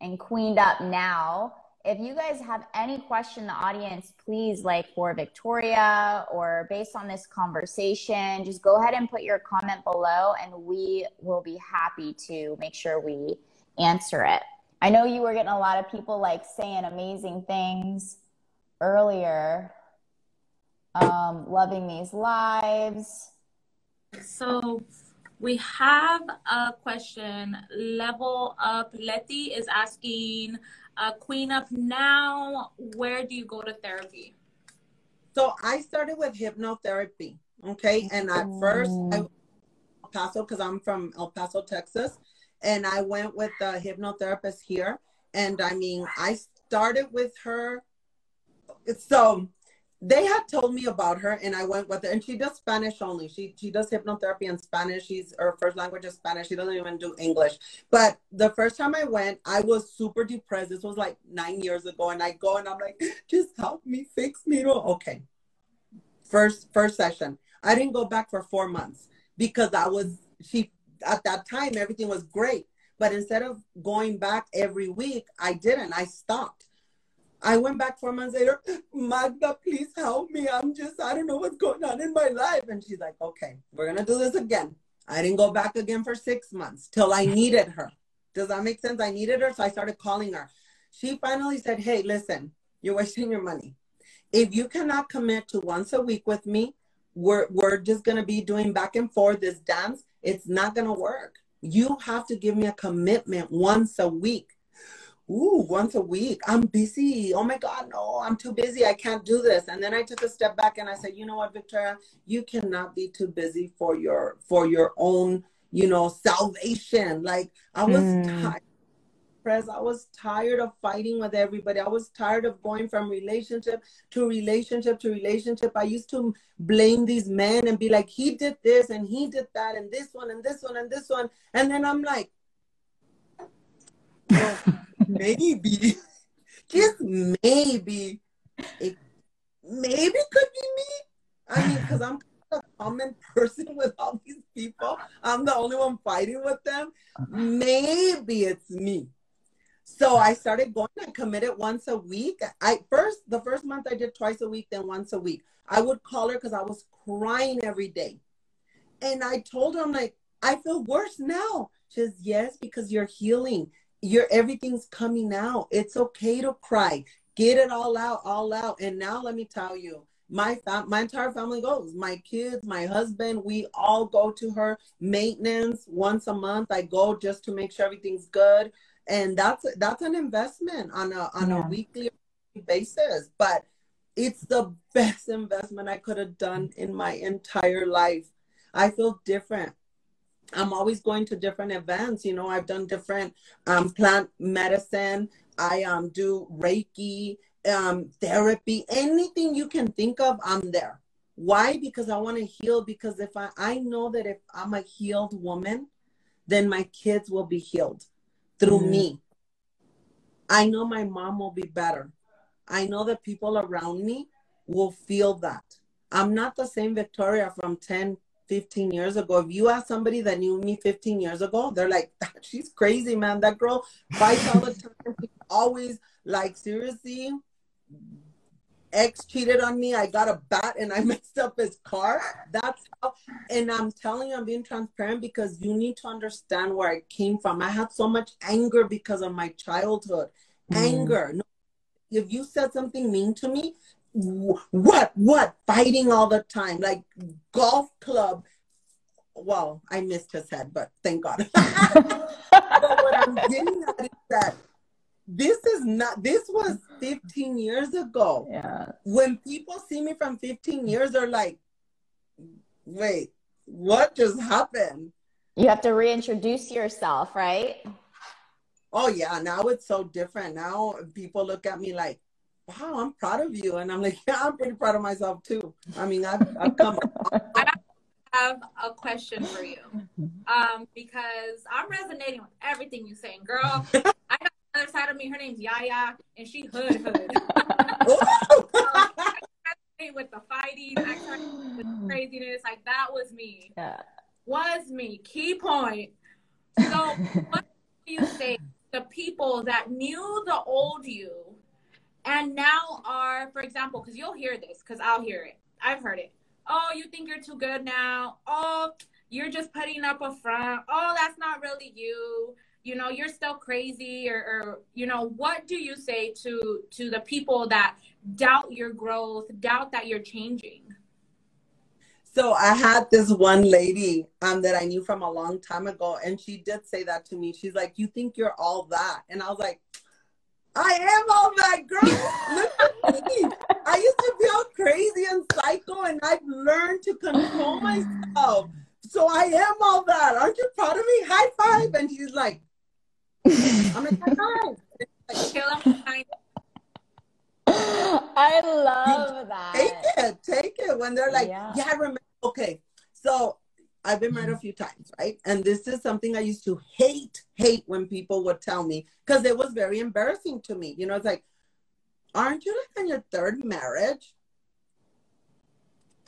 and queened up now. If you guys have any question in the audience, please, like, for Victoria or based on this conversation, just go ahead and put your comment below, and we will be happy to make sure we answer it. I know you were getting a lot of people, like, saying amazing things earlier. Loving these lives. So We have a question. Level Up Letty is asking, Queen Up Now, where do you go to therapy? So I started with hypnotherapy, okay? And at first, I went to El Paso because I'm from El Paso, Texas. And I went with a hypnotherapist here. And I mean, I started with her. So they had told me about her and I went with her. And she does Spanish only. She does hypnotherapy in Spanish. Her first language is Spanish. She doesn't even do English. But the first time I went, I was super depressed. This was like 9 years ago. And I go and I'm like, just help me, fix me. Okay. First session. I didn't go back for 4 months because at that time, everything was great. But instead of going back every week, I stopped. I went back 4 months later. Magda, please help me. I don't know what's going on in my life. And she's like, okay, we're going to do this again. I didn't go back again for 6 months till I needed her. Does that make sense? I needed her. So I started calling her. She finally said, hey, listen, you're wasting your money. If you cannot commit to once a week with me, we're just going to be doing back and forth this dance. It's not going to work. You have to give me a commitment once a week. Ooh, once a week. I'm busy. Oh my God, no, I'm too busy. I can't do this. And then I took a step back and I said, you know what, Victoria, you cannot be too busy for your own, salvation. Like I was tired. I was tired of fighting with everybody. I was tired of going from relationship to relationship to relationship. I used to blame these men and be like, he did this and he did that and this one and this one and this one. And then I'm like, well, maybe, just maybe, maybe could be me. I mean, because I'm a common person with all these people. I'm the only one fighting with them. Maybe it's me. So I started going. I committed once a week. The first month I did twice a week, then once a week. I would call her because I was crying every day. And I told her, I'm like, I feel worse now. She says, yes, because you're healing. Everything's coming out. It's okay to cry. Get it all out. And now let me tell you, my entire family goes. My kids, my husband, we all go to her. Maintenance once a month. I go just to make sure everything's good. And that's an investment on a weekly basis, but it's the best investment I could have done in my entire life. I feel different. I'm always going to different events. I've done different plant medicine. I do Reiki, therapy, anything you can think of, I'm there. Why? Because I want to heal. Because if I know that if I'm a healed woman, then my kids will be healed through me. I know my mom will be better. I know the people around me will feel that. I'm not the same Victoria from 10, 15 years ago. If you ask somebody that knew me 15 years ago, they're like, she's crazy, man. That girl fights all the time. Always, like, seriously, ex cheated on me. I got a bat and I messed up his car. That's how. And I'm telling you, I'm being transparent because you need to understand where I came from. I had so much anger because of my childhood. Anger. No, if you said something mean to me, what? Fighting all the time, like golf club. Well, I missed his head, but thank God. But what I'm getting at is that this was 15 years ago. Yeah. When people see me from 15 years, they're like, wait, what just happened? You have to reintroduce yourself, right? Oh yeah. Now it's so different. Now people look at me like, wow, I'm proud of you. And I'm like, yeah, I'm pretty proud of myself too. I mean, I've come. I have a question for you because I'm resonating with everything you're saying, girl. I know the other side of me, her name's Yaya, and she hood. I resonate with the fighting, I resonate with the craziness. Like, that was me. Yeah. Was me. Key point. So what do you say to people that knew the old you and now are, for example, because you'll hear this, because I'll hear it. I've heard it. Oh, you think you're too good now. Oh, you're just putting up a front. Oh, that's not really you. You're still crazy or what do you say to the people that doubt your growth, doubt that you're changing? So I had this one lady that I knew from a long time ago, and she did say that to me. She's like, you think you're all that? And I was like, I am all that, girl. Look at me. I used to be all crazy and psycho, and I've learned to control myself. So I am all that. Aren't you proud of me? High five. And she's like, I'm like, high five. I love that. Take it. When they're like, yeah, I remember. Okay, so I've been married a few times, right? And this is something I used to hate when people would tell me, because it was very embarrassing to me. You know, it's like, aren't you like on your third marriage?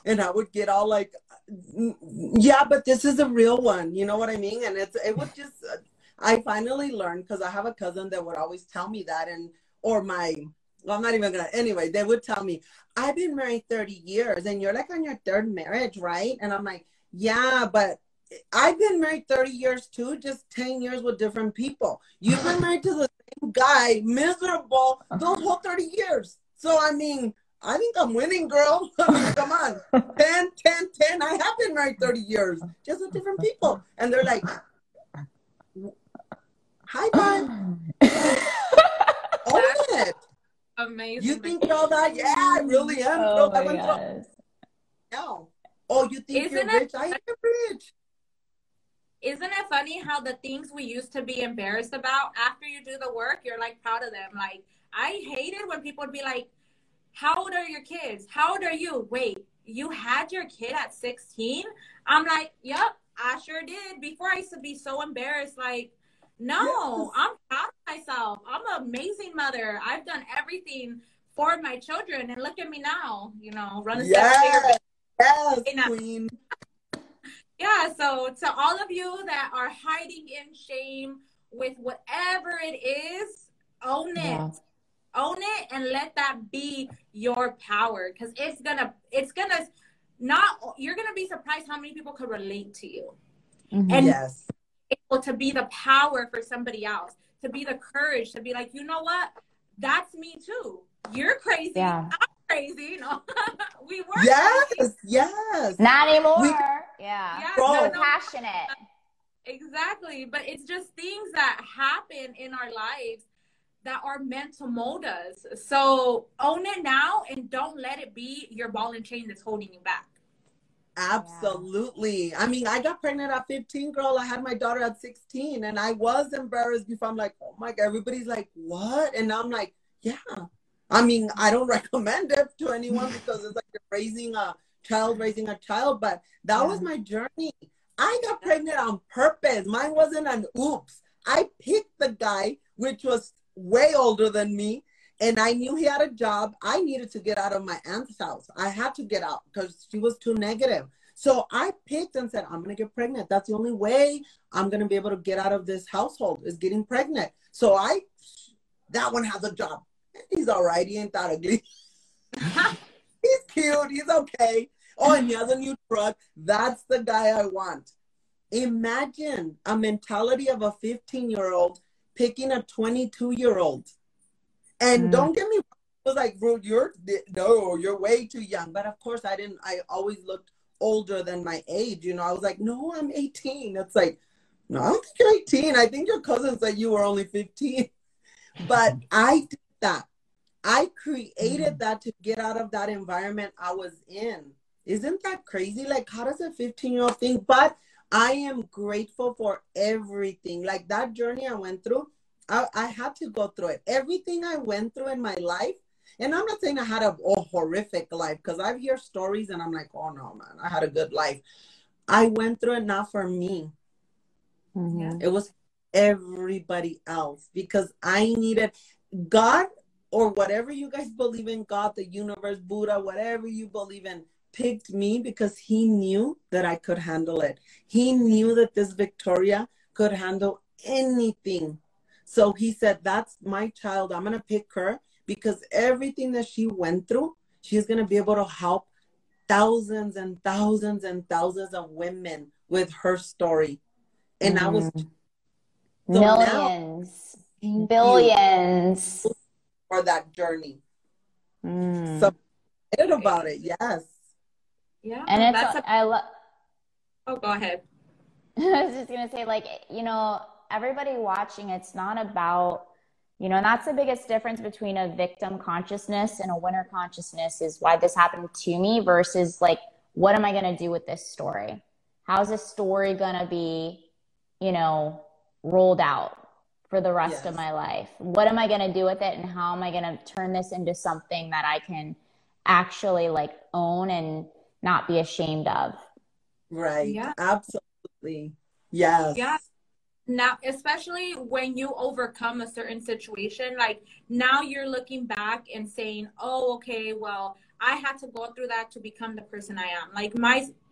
And I would get all like, yeah, but this is a real one. You know what I mean? And it was just, I finally learned, because I have a cousin that would always tell me that, anyway, they would tell me, I've been married 30 years and you're like on your third marriage, right? And I'm like, yeah, but I've been married 30 years too, just 10 years with different people. You've been married to the same guy, miserable, those whole 30 years. So, I mean, I think I'm winning, girl. I mean, come on, 10. I have been married 30 years, just with different people. And they're like, high five. Own it. Amazing. You think all that? Yeah, I really am. Oh, girl, my gosh. No. Oh, you think you're rich? I am rich. Isn't it funny how the things we used to be embarrassed about, after you do the work, you're like proud of them. Like, I hated when people would be like, how old are your kids? How old are you? Wait, you had your kid at 16? I'm like, yep, I sure did. Before, I used to be so embarrassed, like, no, yes, I'm proud of myself. I'm an amazing mother. I've done everything for my children, and look at me now, you know, running. Yes, queen. Yeah, so to all of you that are hiding in shame with whatever it is, own it. Yeah. Own it and let that be your power, because you're going to be surprised how many people could relate to you. Mm-hmm. And yes, able to be the power for somebody else, to be the courage, to be like, you know what? That's me too. You're crazy. Yeah. I'm crazy. You know? We were crazy. Yes. Not anymore. Yeah. So passionate. Exactly. But it's just things that happen in our lives that are meant to mold us. So own it now and don't let it be your ball and chain that's holding you back. Absolutely. Yeah. I mean, I got pregnant at 15, girl. I had my daughter at 16, and I was embarrassed before. I'm like, oh my God, everybody's like, what? And I'm like, yeah. I mean, I don't recommend it to anyone because it's like raising a child. But that was my journey. I got pregnant on purpose. Mine wasn't an oops. I picked the guy, which was way older than me. And I knew he had a job. I needed to get out of my aunt's house. I had to get out because she was too negative. So I picked and said, I'm going to get pregnant. That's the only way I'm going to be able to get out of this household, is getting pregnant. So that one has a job. He's all right. He ain't that ugly. He's cute. He's okay. Oh, and he has a new truck. That's the guy I want. Imagine a mentality of a 15-year-old picking a 22-year-old. And don't get me wrong, I was like, bro, you're way too young. But of course, I always looked older than my age. You know, I was like, no, I'm 18. It's like, no, I don't think you're 18. I think your cousin said you were only 15. But I did that. I created that to get out of that environment I was in. Isn't that crazy? Like, how does a 15-year-old think? But I am grateful for everything. Like, that journey I went through, I had to go through it. Everything I went through in my life, and I'm not saying I had a horrific life, because I've heard stories and I'm like, oh no, man, I had a good life. I went through it not for me. Mm-hmm. It was everybody else, because I needed God, or whatever you guys believe in, God, the universe, Buddha, whatever you believe in, picked me because he knew that I could handle it. He knew that this Victoria could handle anything. So he said, that's my child. I'm going to pick her because everything that she went through, she's going to be able to help thousands and thousands and thousands of women with her story. And I was so millions, now, billions for that journey. So excited about it. Yes. Yeah. And it's, oh, go ahead. I was just going to say, like, you know, everybody watching, it's not about, you know, and that's the biggest difference between a victim consciousness and a winner consciousness is why this happened to me versus like, what am I going to do with this story? How's this story going to be, you know, rolled out for the rest of my life? What am I going to do with it? And how am I going to turn this into something that I can actually like own and not be ashamed of? Right. Yeah. Absolutely. Yes. Yeah. Now, especially when you overcome a certain situation, like now you're looking back and saying, oh, okay, well, I had to go through that to become the person I am. Like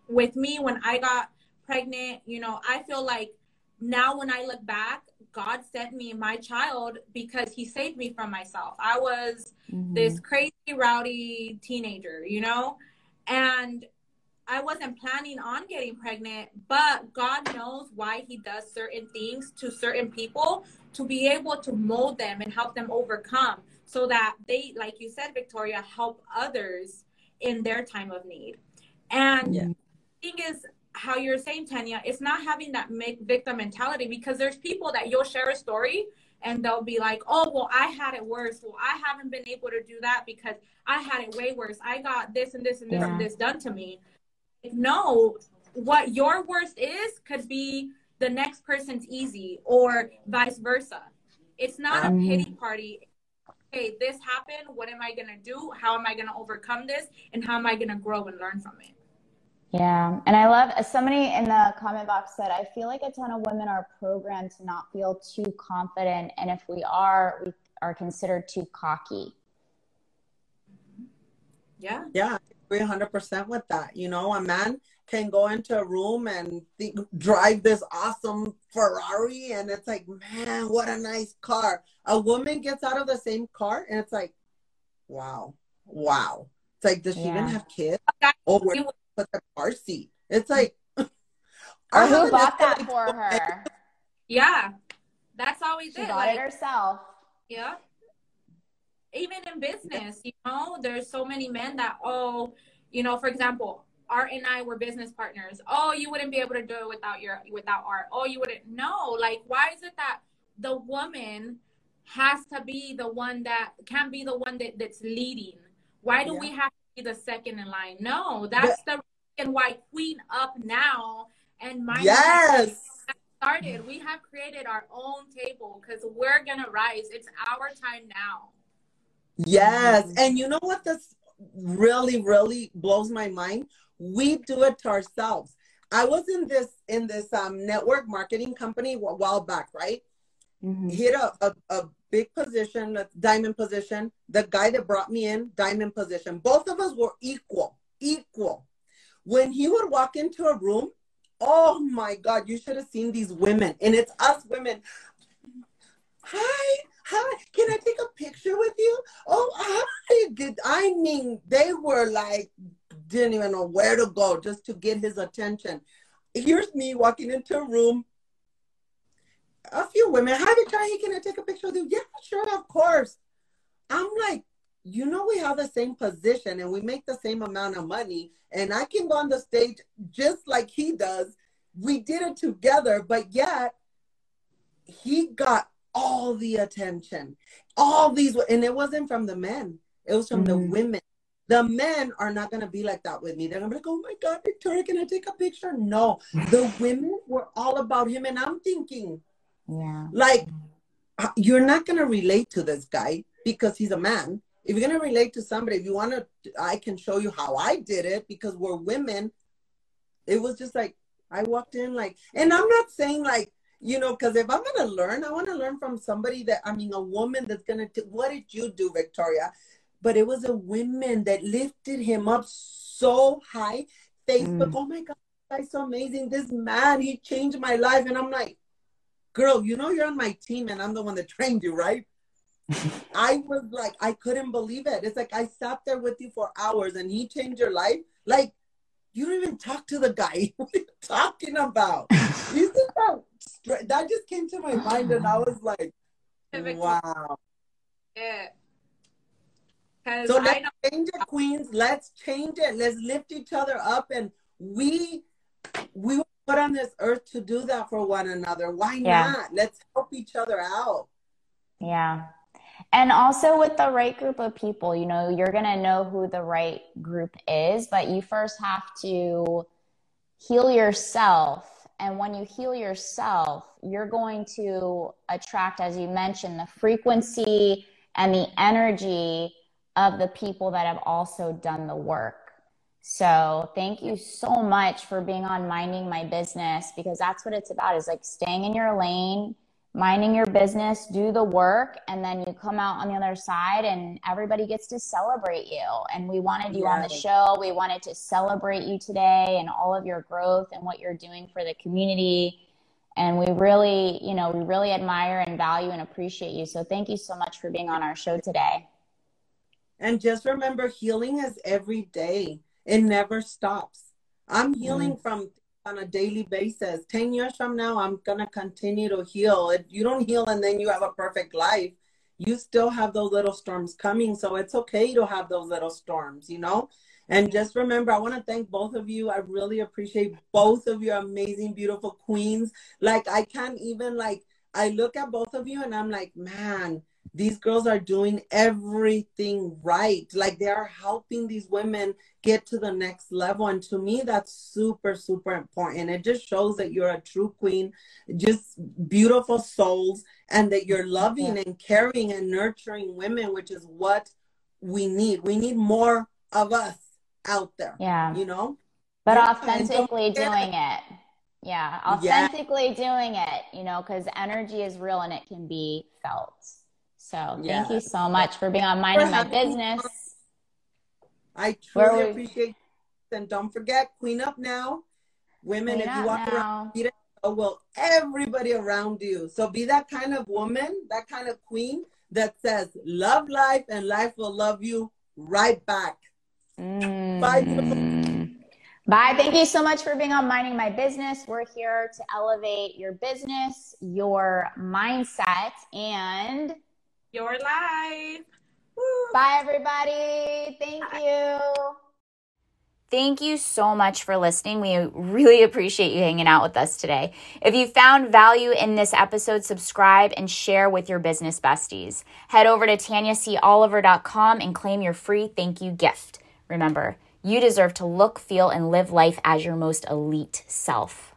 with me, when I got pregnant, you know, I feel like now when I look back, God sent me my child because he saved me from myself. I was this crazy, rowdy teenager, you know, and I wasn't planning on getting pregnant, but God knows why he does certain things to certain people to be able to mold them and help them overcome so that they, like you said, Victoria, help others in their time of need. And the thing is, how you're saying, Tanya, it's not having that victim mentality, because there's people that you'll share a story and they'll be like, oh, well, I had it worse. Well, I haven't been able to do that because I had it way worse. I got this and this and this and this done to me. No, what your worst is could be the next person's easy, or vice versa. It's not a pity party. Hey, this happened. What am I going to do? How am I going to overcome this? And how am I going to grow and learn from it? Yeah. And I love, somebody in the comment box said, I feel like a ton of women are programmed to not feel too confident. And if we are, considered too cocky. Yeah. Yeah. 100% with that. You know, a man can go into a room and drive this awesome Ferrari and it's like, man, what a nice car. A woman gets out of the same car and it's like, wow. It's like, does she even have kids? Oh, where did you put the car seat? It's like, or who bought that for her? Yeah, that's always she bought it herself. Yeah. Even in business, you know, there's so many men that, oh, you know, for example, Art and I were business partners. Oh, you wouldn't be able to do it without Art. Oh, you wouldn't. No, like, why is it that the woman has to be the one that can't be the one that's leading? Why do we have to be the second in line? No, that's the reason why Queen Up Now and my started. We have created our own table because we're going to rise. It's our time now. Yes. And you know what, this really, really blows my mind. We do it to ourselves. I was in this network marketing company a while back, right? Hit a big position, a diamond position. The guy that brought me in, diamond position. Both of us were equal. When he would walk into a room, oh my God, you should have seen these women. And it's us women. Hi. Can I take a picture with you? Oh, I mean, they were like, didn't even know where to go just to get his attention. Here's me walking into a room. A few women, hi, Victoria, can I take a picture with you? Yeah, sure, of course. I'm like, you know, we have the same position and we make the same amount of money, and I can go on the stage just like he does. We did it together, but yet he got all the attention, all these, and it wasn't from the men, it was from the women. The men are not going to be like that with me. They're going to be like, oh my God, Victoria, can I take a picture? No, the women were all about him. And I'm thinking, like, you're not going to relate to this guy because he's a man. If you're going to relate to somebody, if you want to, I can show you how I did it because we're women. It was just like, I walked in like, and I'm not saying like, you know, because if I'm going to learn, I want to learn from somebody that, I mean, a woman that's going to, what did you do, Victoria? But it was a woman that lifted him up so high. Facebook, oh my God, that's so amazing. This man, he changed my life. And I'm like, girl, you know, you're on my team and I'm the one that trained you, right? I was like, I couldn't believe it. It's like, I sat there with you for hours and he changed your life. Like, you don't even talk to the guy. What are you talking about? You think that just came to my mind, and I was like, wow. Yeah. So let's change it, Queens. Let's change it. Let's lift each other up. And we were put on this earth to do that for one another. Why not? Let's help each other out. Yeah. And also with the right group of people, you know, you're going to know who the right group is, but you first have to heal yourself. And when you heal yourself, you're going to attract, as you mentioned, the frequency and the energy of the people that have also done the work. So thank you so much for being on Minding My Business, because that's what it's about, is like staying in your lane, minding your business, do the work, and then you come out on the other side and everybody gets to celebrate you. And we wanted you on the show. We wanted to celebrate you today and all of your growth and what you're doing for the community. And we really, you know, we really admire and value and appreciate you. So thank you so much for being on our show today. And just remember, healing is every day. It never stops. I'm healing from on a daily basis. 10 years from now, I'm going to continue to heal. If you don't heal and then you have a perfect life, you still have those little storms coming. So it's okay to have those little storms, you know? And just remember, I want to thank both of you. I really appreciate both of your amazing, beautiful queens. Like, I can't even, like, I look at both of you and I'm like, man, these girls are doing everything right. Like, they are helping these women get to the next level. And to me, that's super, super important. It just shows that you're a true queen, just beautiful souls, and that you're loving and caring and nurturing women, which is what we need. We need more of us out there, you know? But authentically doing it. Yeah, authentically doing it, you know, because energy is real and it can be felt. So thank you so much for being on Minding My Business. I truly appreciate you. And don't forget, Queen Up Now. Women, if you walk around, everybody around you. So be that kind of woman, that kind of queen that says, love life and life will love you right back. Bye. Bye. Thank you so much for being on Minding My Business. We're here to elevate your business, your mindset, and your life. Woo. Bye, everybody. Thank you. Thank you so much for listening. We really appreciate you hanging out with us today. If you found value in this episode, subscribe and share with your business besties. Head over to tanyacoliver.com and claim your free thank you gift. Remember, you deserve to look, feel, and live life as your most elite self.